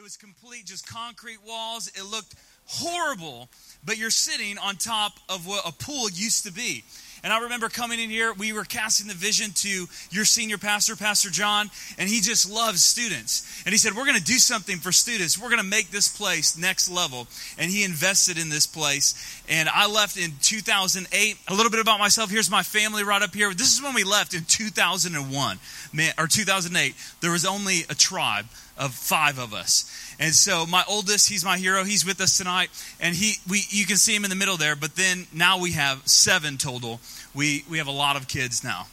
It was complete, just concrete walls. It looked horrible, but you're sitting on top of what a pool used to be. And I remember coming in here, we were casting the vision to your senior pastor, Pastor John, and he just loves students. And he said, we're going to do something for students. We're going to make this place next level. And he invested in this place. And I left in 2008. A little bit about myself. Here's my family right up here. This is when we left in 2001, or 2008. There was only a tribe of 5 of us. And so my oldest, he's my hero. He's with us tonight. And you can see him in the middle there. But then now we have 7 total. We have a lot of kids now.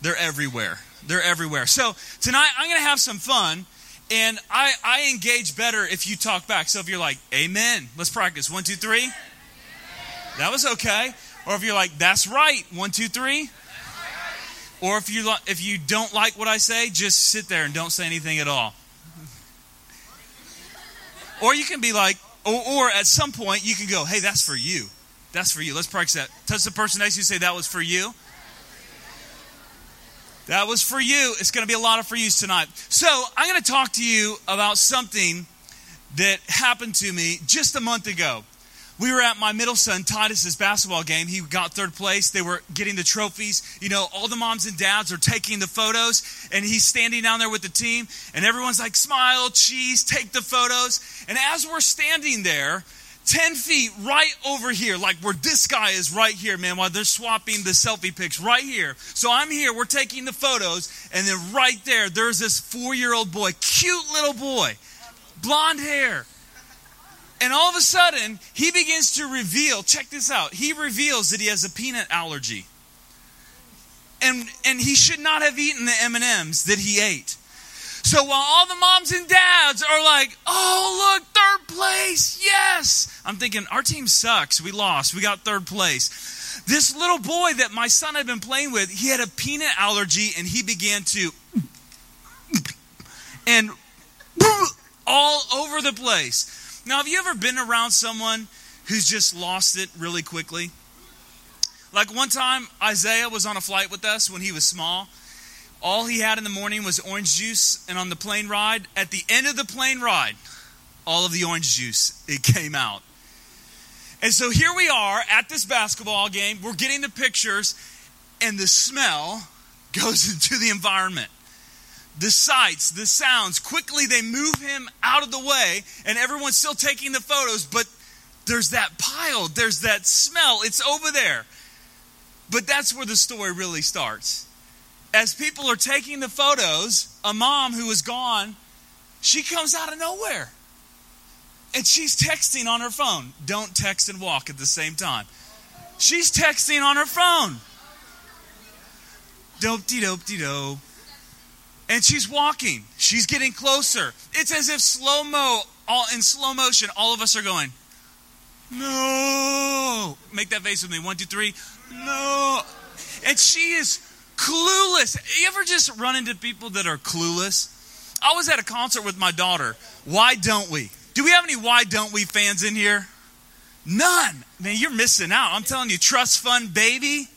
They're everywhere. They're everywhere. So tonight I'm going to have some fun. And I engage better if you talk back. So if you're like, amen, let's practice. 1, 2, 3. That was okay. Or if you're like, that's right. 1, 2, 3. Or if you don't like what I say, just sit there and don't say anything at all. Or you can be like, or at some point you can go, hey, that's for you. That's for you. Let's practice that. Touch the person next to you and say, that was for you. That was for you. It's going to be a lot of for yous tonight. So I'm going to talk to you about something that happened to me just a month ago. We were at my middle son, Titus's basketball game. He got 3rd place. They were getting the trophies. You know, all the moms and dads are taking the photos, and he's standing down there with the team, and everyone's like, smile, cheese, take the photos. And as we're standing there, 10 feet right over here, like where this guy is right here, man, while they're swapping the selfie pics right here. So I'm here, we're taking the photos, and then right there, there's this 4-year-old boy, cute little boy, blonde hair. And all of a sudden, he begins to reveal, check this out, he reveals that he has a peanut allergy. And he should not have eaten the M&Ms that he ate. So while all the moms and dads are like, oh, look, 3rd place, yes. I'm thinking, our team sucks, we lost, we got 3rd place. This little boy that my son had been playing with, he had a peanut allergy, and he began to, and all over the place. Now, have you ever been around someone who's just lost it really quickly? Like one time, Isaiah was on a flight with us when he was small. All he had in the morning was orange juice, and on the plane ride, at the end of the plane ride, all of the orange juice, it came out. And so here we are at this basketball game. We're getting the pictures, and the smell goes into the environment. The sights, the sounds, quickly they move him out of the way, and everyone's still taking the photos, but there's that pile, there's that smell, it's over there. But that's where the story really starts. As people are taking the photos, a mom who was gone, she comes out of nowhere. And she's texting on her phone. Don't text and walk at the same time. She's texting on her phone. Dope-de-dope-de-dope. And she's walking. She's getting closer. It's as if slow-mo, all in slow motion, all of us are going, no. Make that face with me. 1, 2, 3. No. And she is clueless. You ever just run into people that are clueless? I was at a concert with my daughter. Why Don't We? Do we have any Why Don't We fans in here? None. Man, you're missing out. I'm telling you, trust fund, baby.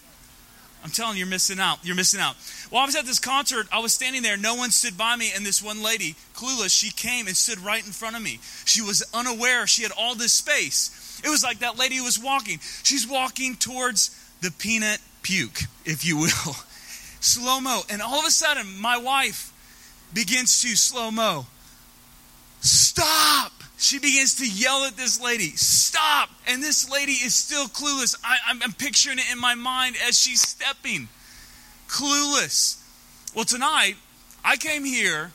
I'm telling you, you're missing out. You're missing out. Well, I was at this concert. I was standing there. No one stood by me. And this one lady, clueless, she came and stood right in front of me. She was unaware. She had all this space. It was like that lady who was walking. She's walking towards the peanut puke, if you will. Slow-mo. And all of a sudden, my wife begins to slow-mo. Stop! She begins to yell at this lady, stop! And this lady is still clueless. I'm picturing it in my mind as she's stepping. Clueless. Well, tonight, I came here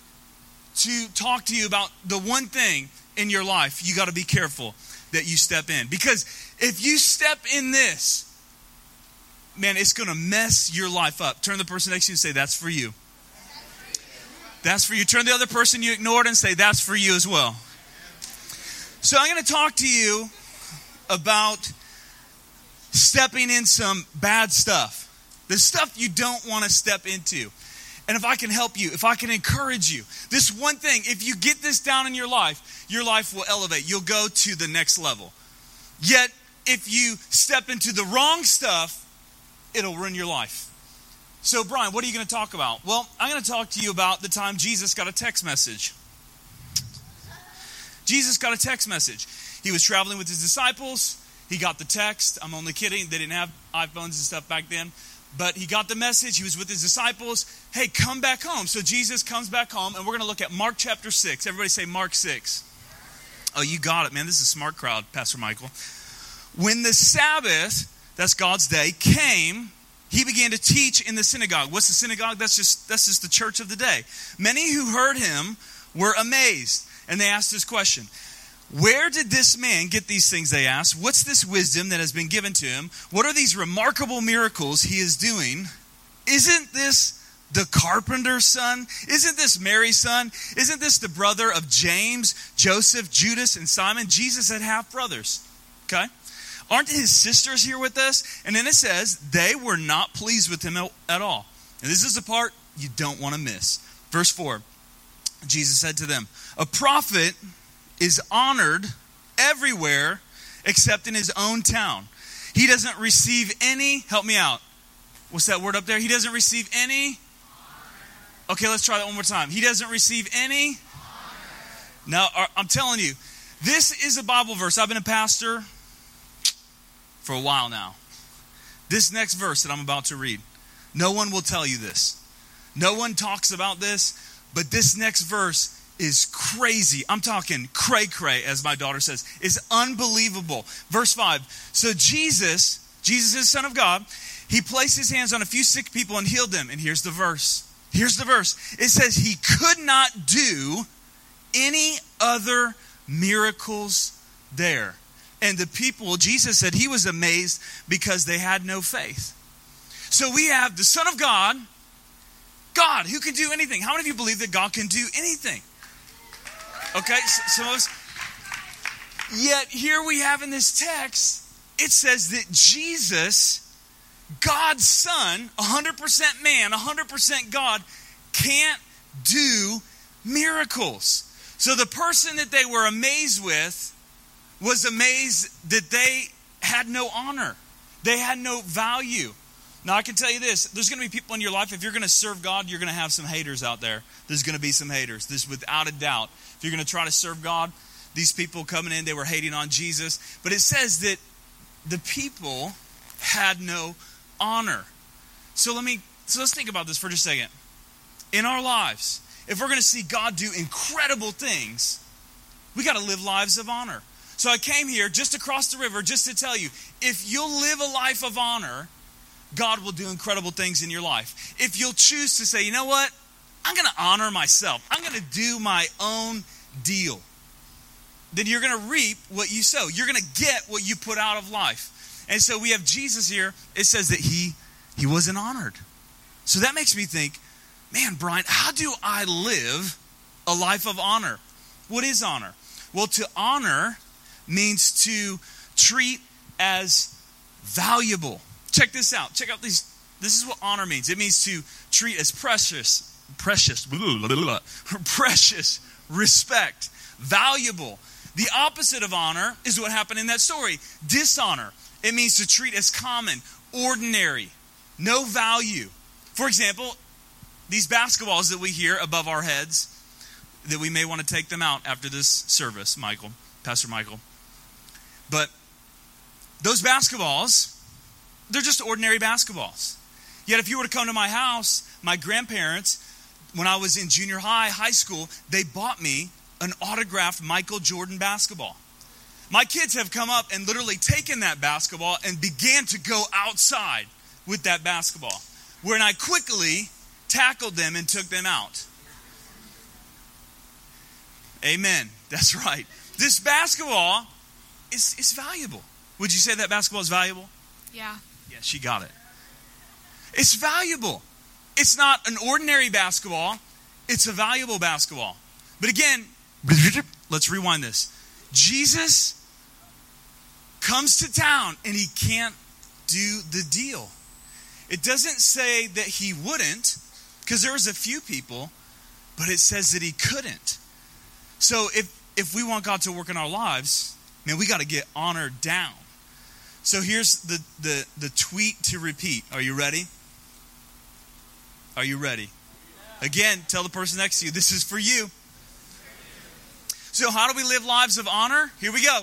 to talk to you about the one thing in your life you got to be careful that you step in. Because if you step in this, man, it's going to mess your life up. Turn to the person next to you and say, that's for you. That's for you. Turn to the other person you ignored and say, that's for you as well. So I'm going to talk to you about stepping in some bad stuff, the stuff you don't want to step into. And if I can help you, if I can encourage you, this one thing, if you get this down in your life will elevate. You'll go to the next level. Yet, if you step into the wrong stuff, it'll ruin your life. So, Brian, what are you going to talk about? Well, I'm going to talk to you about the time Jesus got a text message. Jesus got a text message. He was traveling with his disciples. He got the text. I'm only kidding. They didn't have iPhones and stuff back then. But he got the message. He was with his disciples. Hey, come back home. So Jesus comes back home, and we're going to look at Mark chapter 6. Everybody say Mark 6. Oh, you got it, man. This is a smart crowd, Pastor Michael. When the Sabbath, that's God's day, came, he began to teach in the synagogue. What's the synagogue? That's just the church of the day. Many who heard him were amazed, and they asked this question. Where did this man get these things, they asked? What's this wisdom that has been given to him? What are these remarkable miracles he is doing? Isn't this the carpenter's son? Isn't this Mary's son? Isn't this the brother of James, Joseph, Judas, and Simon? Jesus had half-brothers, okay? Aren't his sisters here with us? And then it says, they were not pleased with him at all. And this is the part you don't want to miss. Verse 4, Jesus said to them, a prophet is honored everywhere except in his own town. He doesn't receive any, help me out. What's that word up there? He doesn't receive any. Okay, let's try that one more time. He doesn't receive any. Now, I'm telling you, this is a Bible verse. I've been a pastor for a while now. This next verse that I'm about to read, no one will tell you this. No one talks about this, but this next verse is crazy. I'm talking cray-cray, as my daughter says. It's unbelievable. Verse 5, so Jesus is the Son of God. He placed his hands on a few sick people and healed them. And here's the verse. It says he could not do any other miracles there. And the people, Jesus said he was amazed because they had no faith. So we have the Son of God, God who can do anything. How many of you believe that God can do anything? Okay, some of us. Yet here we have in this text, it says that Jesus, God's Son, 100% man, 100% God, can't do miracles. So the person that they were amazed with was amazed that they had no honor. They had no value. Now, I can tell you this. There's going to be people in your life, if you're going to serve God, you're going to have some haters out there. There's going to be some haters. This without a doubt. If you're going to try to serve God, these people coming in, they were hating on Jesus. But it says that the people had no honor. So let's think about this for just a second. In our lives, if we're going to see God do incredible things, we got to live lives of honor. So I came here just across the river just to tell you, if you'll live a life of honor, God will do incredible things in your life. If you'll choose to say, you know what? I'm going to honor myself. I'm going to do my own deal. Then you're going to reap what you sow. You're going to get what you put out of life. And so we have Jesus here. It says that he wasn't honored. So that makes me think, man, Brian, how do I live a life of honor? What is honor? Well, to honor means to treat as valuable. Check this out. Check out these. This is what honor means. It means to treat as precious, respect, valuable. The opposite of honor is what happened in that story. Dishonor. It means to treat as common, ordinary, no value. For example, these basketballs that we hear above our heads, that we may want to take them out after this service, Michael, Pastor Michael. But those basketballs, they're just ordinary basketballs. Yet if you were to come to my house, my grandparents, when I was in junior high, high school, they bought me an autographed Michael Jordan basketball. My kids have come up and literally taken that basketball and began to go outside with that basketball, when I quickly tackled them and took them out. Amen. That's right. This basketball is valuable. Would you say that basketball is valuable? Yeah. Yeah, she got it. It's valuable. It's not an ordinary basketball. It's a valuable basketball. But again, let's rewind this. Jesus comes to town and he can't do the deal. It doesn't say that he wouldn't, because there was a few people, but it says that he couldn't. So if we want God to work in our lives, man, we got to get honor down. So here's the tweet to repeat. Are you ready? Are you ready? Again, tell the person next to you, this is for you. So how do we live lives of honor? Here we go.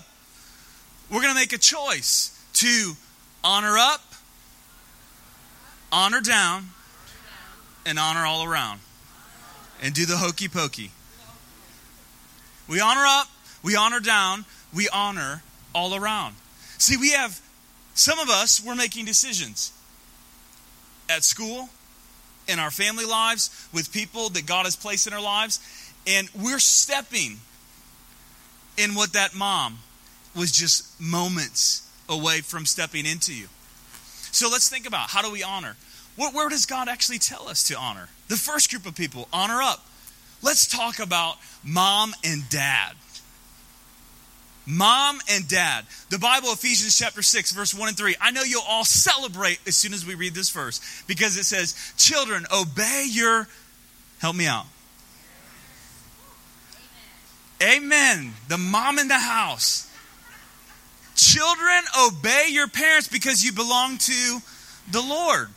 We're going to make a choice to honor up, honor down, and honor all around. And do the hokey pokey. We honor up, we honor down, we honor all around. See, we have, some of us, we're making decisions at school, in our family lives, with people that God has placed in our lives, and we're stepping in what that mom was just moments away from stepping into you. So let's think about, how do we honor? Where does God actually tell us to honor? The first group of people, honor up. Let's talk about mom and dad. Mom and dad. The Bible, Ephesians chapter 6, verse 1 and 3. I know you'll all celebrate as soon as we read this verse, because it says, children, obey your, help me out. Amen. The mom in the house. Children, obey your parents because you belong to the Lord.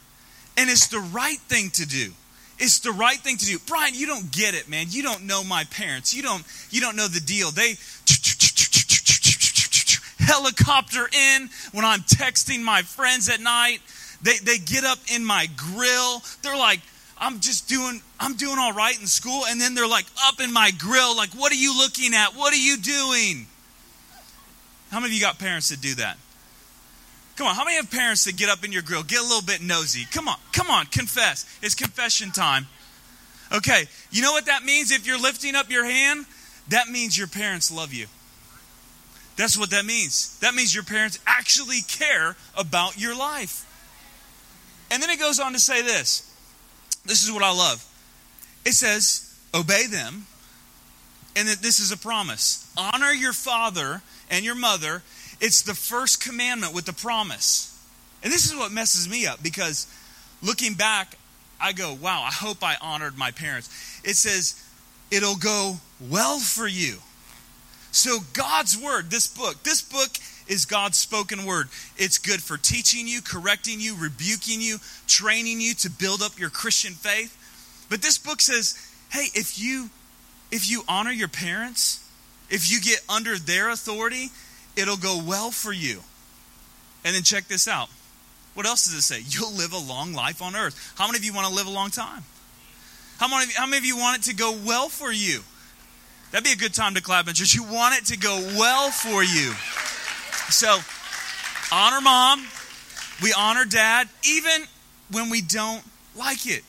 And it's the right thing to do. It's the right thing to do. Brian, you don't get it, man. You don't know my parents. You don't know the deal. They helicopter in when I'm texting my friends at night. They get up in my grill. They're like, I'm doing all right in school. And then they're like up in my grill, like, what are you looking at? What are you doing? How many of you got parents that do that? Come on, how many have parents that get up in your grill, get a little bit nosy? Come on, confess. It's confession time. Okay, you know what that means? If you're lifting up your hand, that means your parents love you. That's what that means. That means your parents actually care about your life. And then it goes on to say this. This is what I love. It says, obey them. And that this is a promise. Honor your father and your mother. It's the first commandment with the promise. And this is what messes me up, because looking back, I go, wow, I hope I honored my parents. It says, it'll go well for you. So God's word, this book is God's spoken word. It's good for teaching you, correcting you, rebuking you, training you to build up your Christian faith. But this book says, hey, if you honor your parents, if you get under their authority, it'll go well for you. And then check this out. What else does it say? You'll live a long life on earth. How many of you want to live a long time? How many of you want it to go well for you? That'd be a good time to clap in church. You want it to go well for you. So, honor mom. We honor dad, even when we don't like it.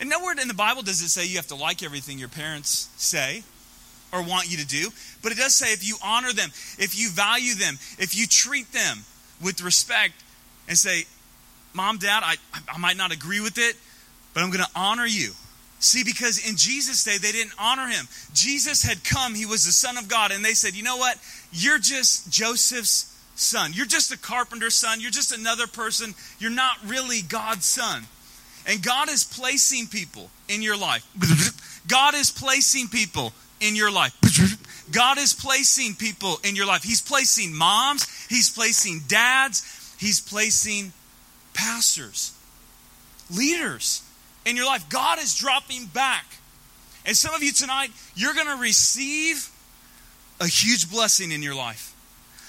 And nowhere in the Bible does it say you have to like everything your parents say or want you to do. But it does say if you honor them, if you value them, if you treat them with respect and say, Mom, Dad, I might not agree with it, but I'm going to honor you. See, because in Jesus' day, they didn't honor him. Jesus had come. He was the Son of God. And they said, you know what? You're just Joseph's son. You're just a carpenter's son. You're just another person. You're not really God's son. And God is placing people in your life. God is placing people in your life. God is placing people in your life. He's placing moms. He's placing dads. He's placing pastors, leaders in your life. God is dropping back. And some of you tonight, you're going to receive a huge blessing in your life.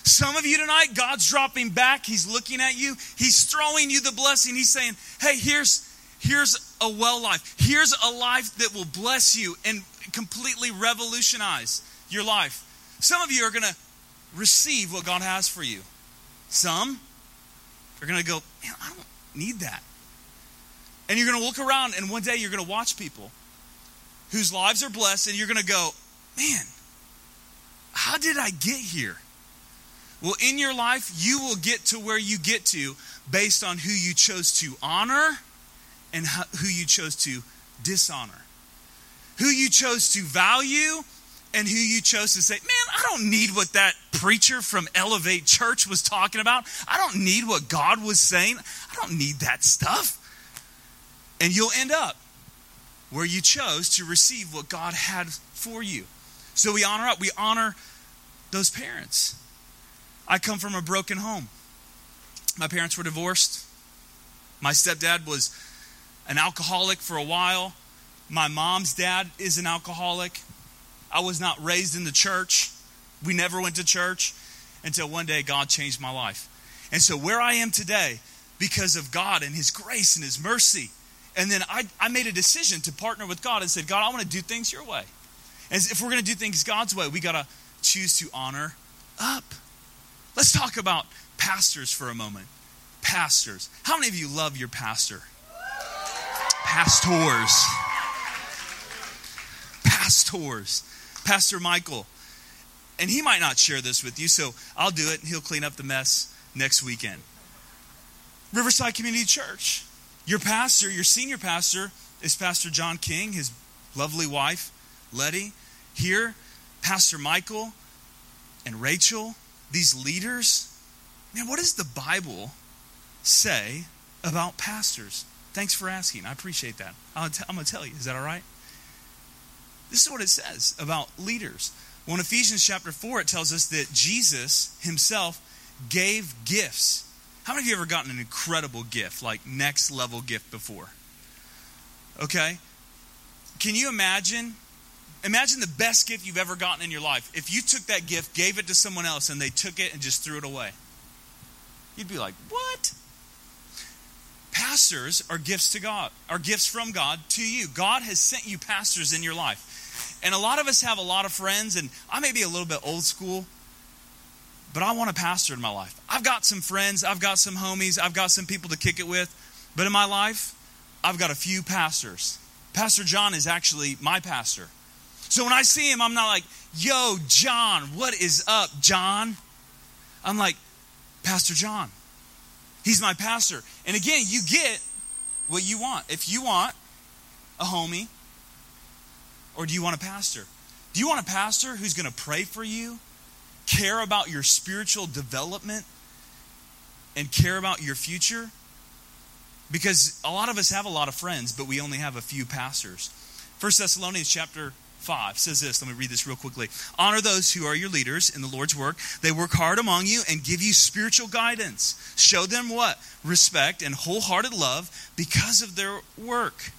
Some of you tonight, God's dropping back. He's looking at you. He's throwing you the blessing. He's saying, hey, here's a well life. Here's a life that will bless you and completely revolutionize your life. Some of you are going to receive what God has for you. Some are going to go, man, I don't need that. And you're going to look around, and one day you're going to watch people whose lives are blessed, and you're going to go, man, how did I get here? Well, in your life, you will get to where you get to based on who you chose to honor and who you chose to dishonor. Who you chose to value and who you chose to say, man, I don't need what that preacher from Elevate Church was talking about. I don't need what God was saying. I don't need that stuff. And you'll end up where you chose to receive what God had for you. So we honor up. We honor those parents. I come from a broken home. My parents were divorced. My stepdad was an alcoholic for a while. My mom's dad is an alcoholic. I was not raised in the church. We never went to church until one day God changed my life. And so where I am today, because of God and His grace and His mercy. And then I made a decision to partner with God and said, God, I want to do things your way. And if we're going to do things God's way, we got to choose to honor up. Let's talk about pastors for a moment. Pastors. How many of you love your pastor? Pastors. Pastors. Pastor Michael. And he might not share this with you, so I'll do it, and he'll clean up the mess next weekend. Riverside Community Church. Your pastor, your senior pastor, is Pastor John King, his lovely wife, Letty. Here, Pastor Michael and Rachel, these leaders. Man, what does the Bible say about pastors? Thanks for asking. I appreciate that. I'm going to tell you. Is that all right? This is what it says about leaders. Well, in Ephesians chapter 4, it tells us that Jesus himself gave gifts. How many of you ever gotten an incredible gift, like next level gift before? Okay. Can you imagine the best gift you've ever gotten in your life? If you took that gift, gave it to someone else, and they took it and just threw it away. You'd be like, what? Pastors are gifts to God, are gifts from God to you. God has sent you pastors in your life. And a lot of us have a lot of friends, and I may be a little bit old school, but I want a pastor in my life. I've got some friends. I've got some homies. I've got some people to kick it with. But in my life, I've got a few pastors. Pastor John is actually my pastor. So when I see him, I'm not like, yo, John, what is up, John? I'm like, Pastor John. He's my pastor. And again, you get what you want. If you want a homie, or do you want a pastor? Do you want a pastor who's going to pray for you? Care about your spiritual development and care about your future? Because a lot of us have a lot of friends, but we only have a few pastors. 1 Thessalonians chapter 5 says this. Let me read this real quickly. Honor those who are your leaders in the Lord's work. They work hard among you and give you spiritual guidance. Show them what? Respect and wholehearted love because of their work.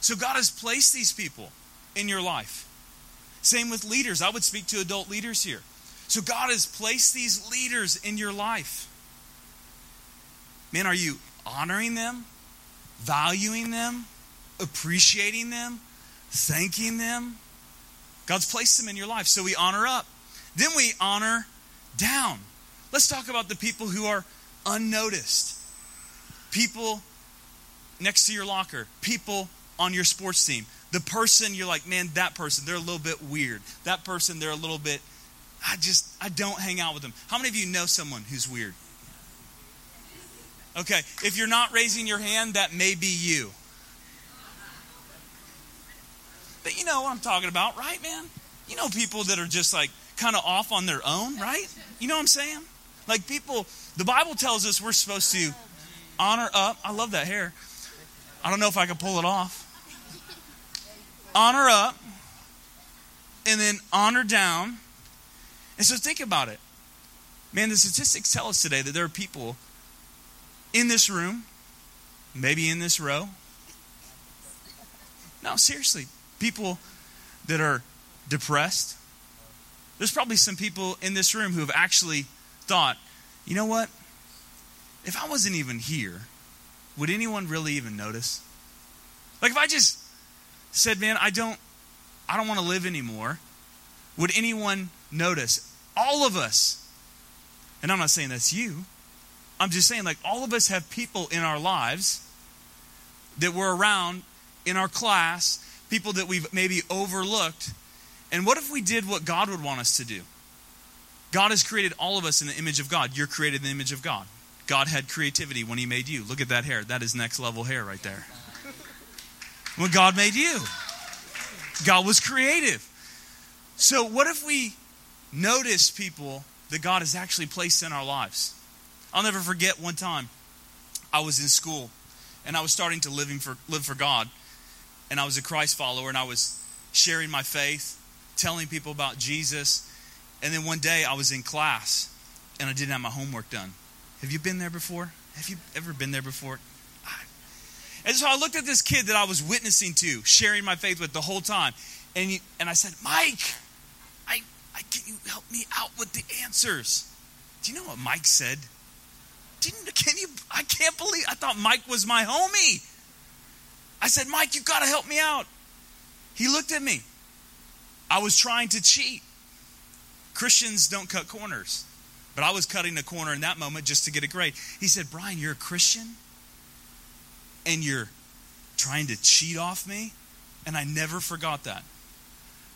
So God has placed these people in your life. Same with leaders. I would speak to adult leaders here. So God has placed these leaders in your life. Man, are you honoring them, valuing them, appreciating them, thanking them? God's placed them in your life. So we honor up. Then we honor down. Let's talk about the people who are unnoticed. People next to your locker. People on your sports team. The person you're like, man, that person, they're a little bit weird. That person, they're a little bit... I don't hang out with them. How many of you know someone who's weird? Okay, if you're not raising your hand, that may be you. But you know what I'm talking about, right, man? You know people that are just like kind of off on their own, right? You know what I'm saying? Like people, the Bible tells us we're supposed to honor up. I love that hair. I don't know if I can pull it off. Honor up and then honor down. And so think about it. Man, the statistics tell us today that there are people in this room, maybe in this row. No, seriously, people that are depressed. There's probably some people in this room who have actually thought, you know what? If I wasn't even here, would anyone really even notice? Like if I just said, man, I don't want to live anymore, would anyone notice? All of us, and I'm not saying that's you, I'm just saying like all of us have people in our lives that we're around in our class, people that we've maybe overlooked. And what if we did what God would want us to do? God has created all of us in the image of God. You're created in the image of God. God had creativity when he made you. Look at that hair. That is next level hair right there. When God made you, God was creative. So what if we notice people that God has actually placed in our lives? I'll never forget one time I was in school and I was starting to live for God, and I was a Christ follower and I was sharing my faith, telling people about Jesus. And then one day I was in class and I didn't have my homework done. Have you been there before? Have you ever been there before? And so I looked at this kid that I was witnessing to, sharing my faith with the whole time, and I said, Mike, Can you help me out with the answers? Do you know what Mike said? I can't believe, I thought Mike was my homie. I said, Mike, you've got to help me out. He looked at me. I was trying to cheat. Christians don't cut corners. But I was cutting the corner in that moment just to get a grade. He said, Brian, you're a Christian and you're trying to cheat off me. And I never forgot that.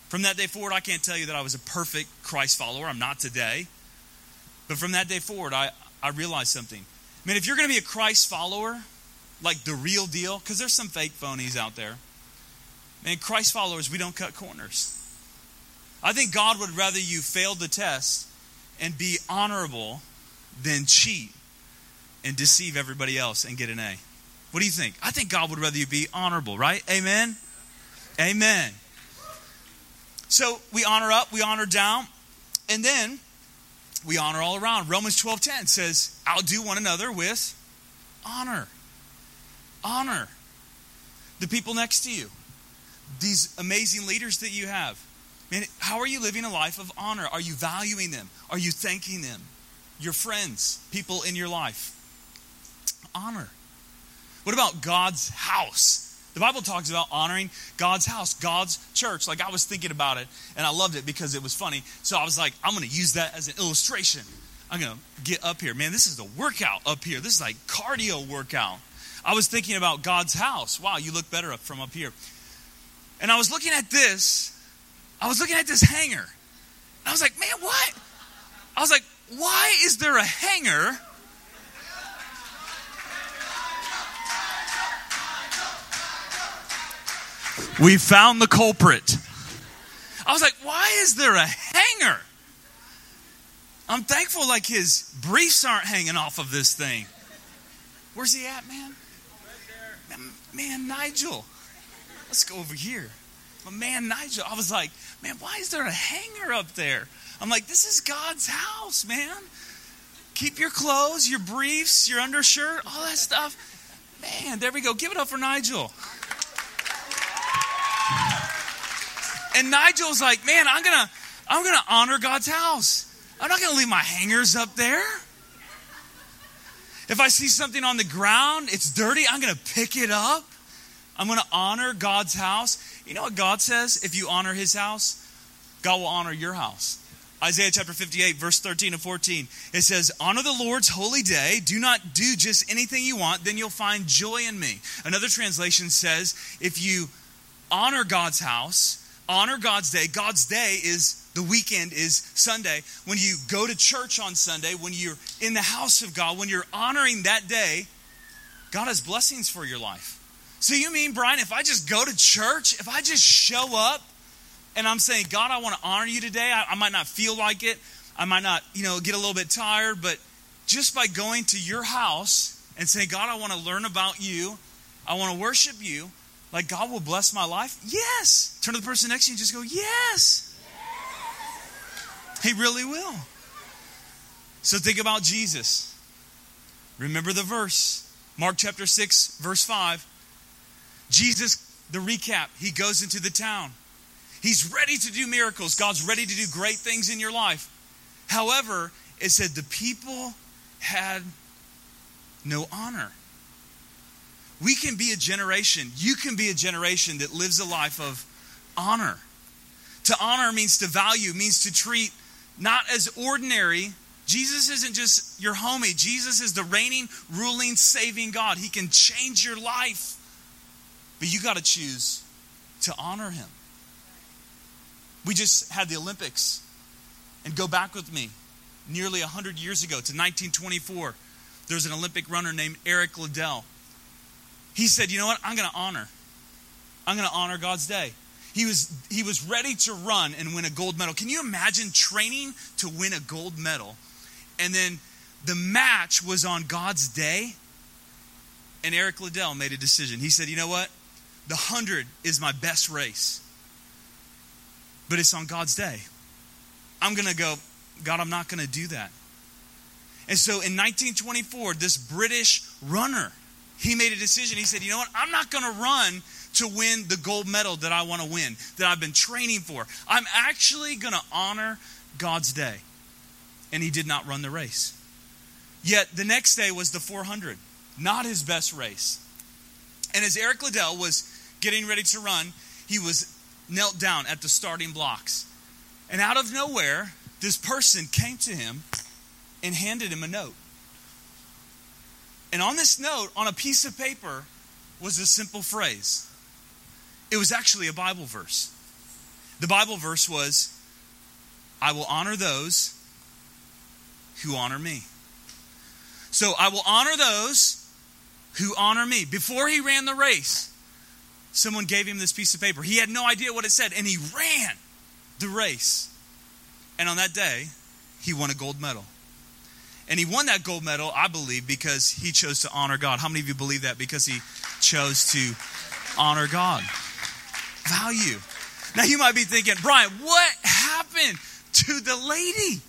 From that day forward, I can't tell you that I was a perfect Christ follower. I'm not today. But from that day forward, I realized something. I mean, if you're going to be a Christ follower, like the real deal, because there's some fake phonies out there. Man, Christ followers, we don't cut corners. I think God would rather you fail the test and be honorable than cheat and deceive everybody else and get an A. What do you think? I think God would rather you be honorable, right? Amen? Amen. So we honor up, we honor down, and then we honor all around. Romans 12:10 says, outdo one another with honor. Honor the people next to you, these amazing leaders that you have. Man, how are you living a life of honor? Are you valuing them? Are you thanking them? Your friends, people in your life. Honor. What about God's house? The Bible talks about honoring God's house, God's church. Like, I was thinking about it, and I loved it because it was funny. So I was like, I'm going to use that as an illustration. I'm going to get up here. Man, this is a workout up here. This is like cardio workout. I was thinking about God's house. Wow, you look better from up here. And I was looking at this. I was looking at this hanger. I was like, man, what? I was like, why is there a hanger? We found the culprit. I was like, why is there a hanger? I'm thankful like his briefs aren't hanging off of this thing. Where's he at, man? Man, Nigel. Let's go over here. My man, Nigel. I was like, man, why is there a hanger up there? I'm like, this is God's house, man. Keep your clothes, your briefs, your undershirt, all that stuff. Man, there we go. Give it up for Nigel. And Nigel's like, man, I'm gonna honor God's house. I'm not gonna leave my hangers up there. If I see something on the ground, it's dirty, I'm gonna pick it up. I'm gonna honor God's house. You know what God says? If you honor his house, God will honor your house. Isaiah chapter 58, verse 13 and 14. It says, honor the Lord's holy day. Do not do just anything you want. Then you'll find joy in me. Another translation says, if you honor God's house, honor God's day. God's day is the weekend, is Sunday. When you go to church on Sunday, when you're in the house of God, when you're honoring that day, God has blessings for your life. So you mean, Brian, if I just go to church, if I just show up and I'm saying, God, I want to honor you today. I might not feel like it. I might not, get a little bit tired. But just by going to your house and saying, God, I want to learn about you. I want to worship you. Like, God will bless my life? Yes. Turn to the person next to you and just go, yes. He really will. So think about Jesus. Remember the verse. Mark chapter 6, verse 5. Jesus, the recap, he goes into the town. He's ready to do miracles. God's ready to do great things in your life. However, it said the people had no honor. We can be a generation, you can be a generation that lives a life of honor. To honor means to value, means to treat not as ordinary. Jesus isn't just your homie. Jesus is the reigning, ruling, saving God. He can change your life. But you got to choose to honor him. We just had the Olympics. And go back with me nearly 100 years ago to 1924. There's an Olympic runner named Eric Liddell. He said, you know what? I'm going to honor God's day. He was ready to run and win a gold medal. Can you imagine training to win a gold medal? And then the match was on God's day. And Eric Liddell made a decision. He said, you know what? The 100 is my best race. But it's on God's day. I'm going to go, God, I'm not going to do that. And so in 1924, this British runner, he made a decision. He said, you know what? I'm not going to run to win the gold medal that I want to win, that I've been training for. I'm actually going to honor God's day. And he did not run the race. Yet the next day was the 400, not his best race. And as Eric Liddell was getting ready to run, he was knelt down at the starting blocks. And out of nowhere, this person came to him and handed him a note. And on this note, on a piece of paper, was a simple phrase. It was actually a Bible verse. The Bible verse was, I will honor those who honor me. So I will honor those who honor me. Before he ran the race, someone gave him this piece of paper. He had no idea what it said, and he ran the race. And on that day, he won a gold medal. And he won that gold medal, I believe, because he chose to honor God. How many of you believe that? Because he chose to honor God. Value. Now you might be thinking, Brian, what happened to the lady?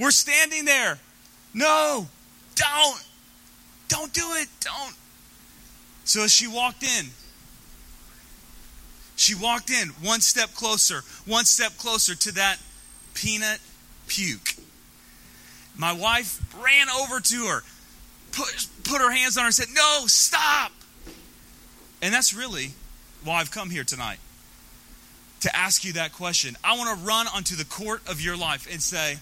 We're standing there. No, don't. Don't do it. Don't. So as she walked in one step closer to that peanut puke. My wife ran over to her, put her hands on her and said, no, stop. And that's really why I've come here tonight, to ask you that question. I want to run onto the court of your life and say,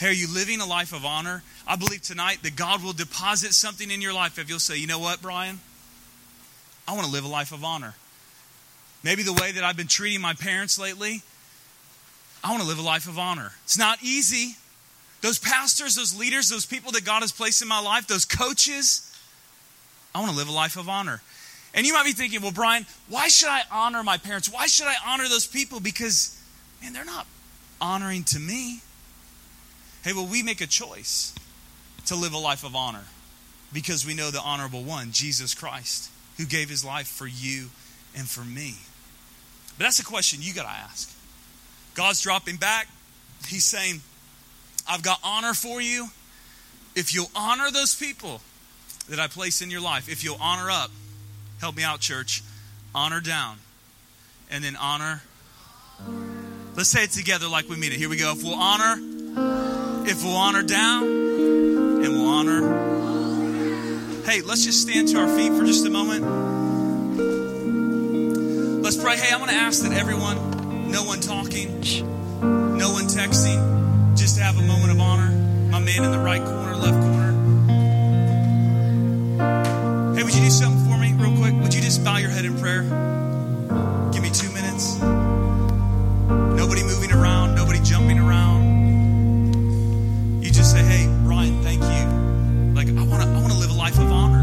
hey, are you living a life of honor? I believe tonight that God will deposit something in your life if you'll say, you know what, Brian? I want to live a life of honor. Maybe the way that I've been treating my parents lately, I want to live a life of honor. It's not easy. Those pastors, those leaders, those people that God has placed in my life, those coaches, I want to live a life of honor. And you might be thinking, well, Brian, why should I honor my parents? Why should I honor those people? Because, man, they're not honoring to me. Hey, well, we make a choice to live a life of honor because we know the honorable one, Jesus Christ, who gave his life for you and for me. But that's a question you got to ask. God's dropping back. He's saying, I've got honor for you. If you'll honor those people that I place in your life, if you'll honor up, help me out, church, honor down, and then honor. Let's say it together like we mean it. Here we go. If we'll honor down, and we'll honor. Hey, let's just stand to our feet for just a moment. Let's pray. Hey, I'm going to ask that everyone, no one talking, no one texting, just to have a moment of honor. My man in the right corner, left corner. Hey, would you do something for me real quick? Would you just bow your head in prayer? Give me 2 minutes. Nobody moving around. Nobody jumping around. You just say, hey, Brian, thank you. Like, I want to live a life of honor.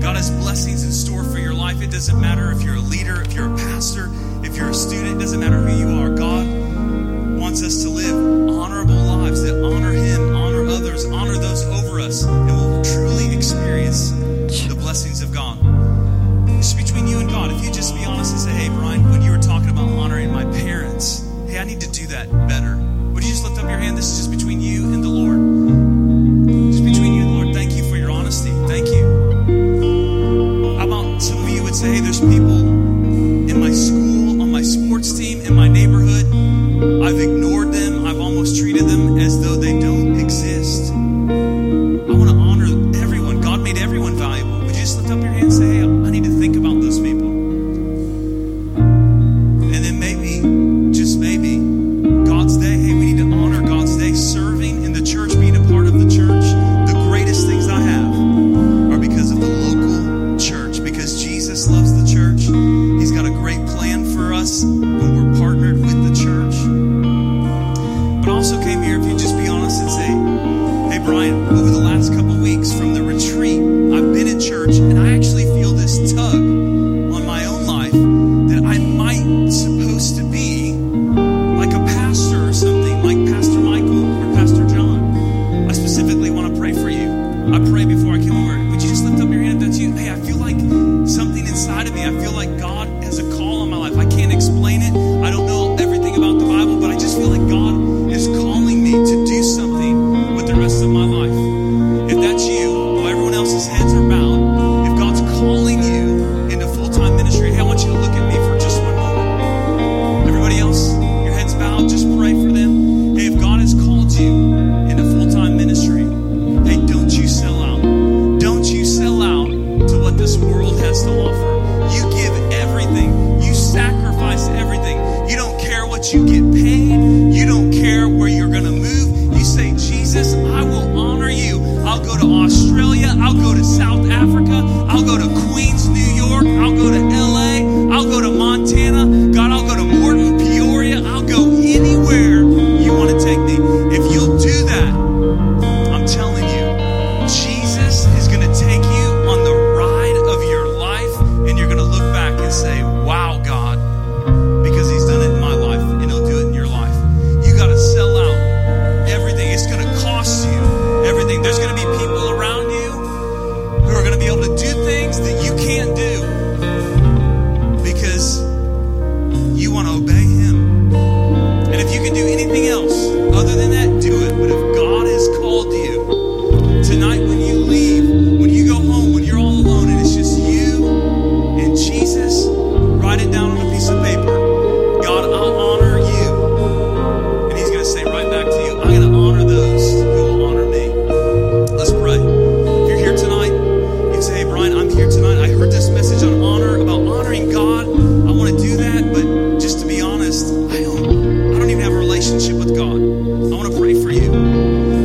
God has blessings in store for your life. It doesn't matter if you're a leader, if you're a pastor, if you're a student. It doesn't matter who you are. God wants us to live honorable lives that honor him, honor others, honor those over us, and we'll truly experience the blessings of God. It's between you and God. If you just be honest and say, hey, Brian, when you were talking about honoring my parents, hey, I need to do that better. Would you just lift up your hand? This is just between you and the Lord. Just between you and the Lord. Thank you for your honesty. Thank you. How about some of you would say, hey, there's people in my school, on my sports team, in my neighborhood, I've ignored them. I've almost treated them as though they don't exist. I want to honor everyone. God made everyone valuable. Would you just lift up your hand and say, hey, I need to think about those people? And then maybe, just maybe, God's day, hey, we need to honor God's day. Serving in the church, being a part of the church, the greatest things I have are because of the local church, because Jesus loves the church. He's got a great plan for us when we're partnered with the church. Also came here, if you just be honest and say, with God. I want to pray for you.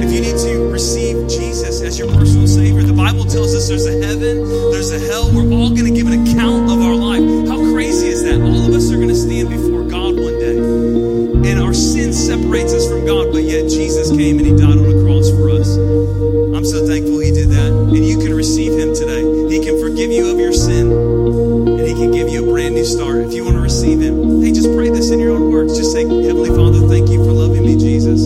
If you need to receive Jesus as your personal Savior, the Bible tells us there's a heaven, there's a hell. We're all going to give an account of our life. How crazy is that? All of us are going to stand before God one day. And our sin separates us from God, but yet Jesus came and He died on a cross for us. I'm so thankful He did that. And you can receive Him today. He can forgive you of your sin. Start. If you want to receive Him, hey, just pray this in your own words. Just say, Heavenly Father, thank you for loving me, Jesus.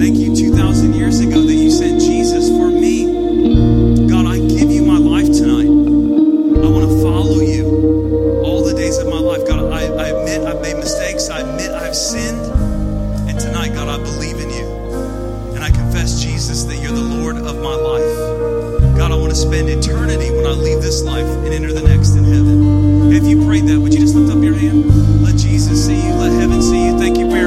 Thank you 2,000 years ago that you sent Jesus for me. God, I give you my life tonight. I want to follow you all the days of my life. God, I admit I've made mistakes. I admit I've sinned. And tonight, God, I believe in you. And I confess, Jesus, that you're the Lord of my life. God, I want to spend eternity when I leave this life and enter the next in heaven. If you prayed that, would you just lift up your hand? Let Jesus see you. Let heaven see you. Thank you, Mary.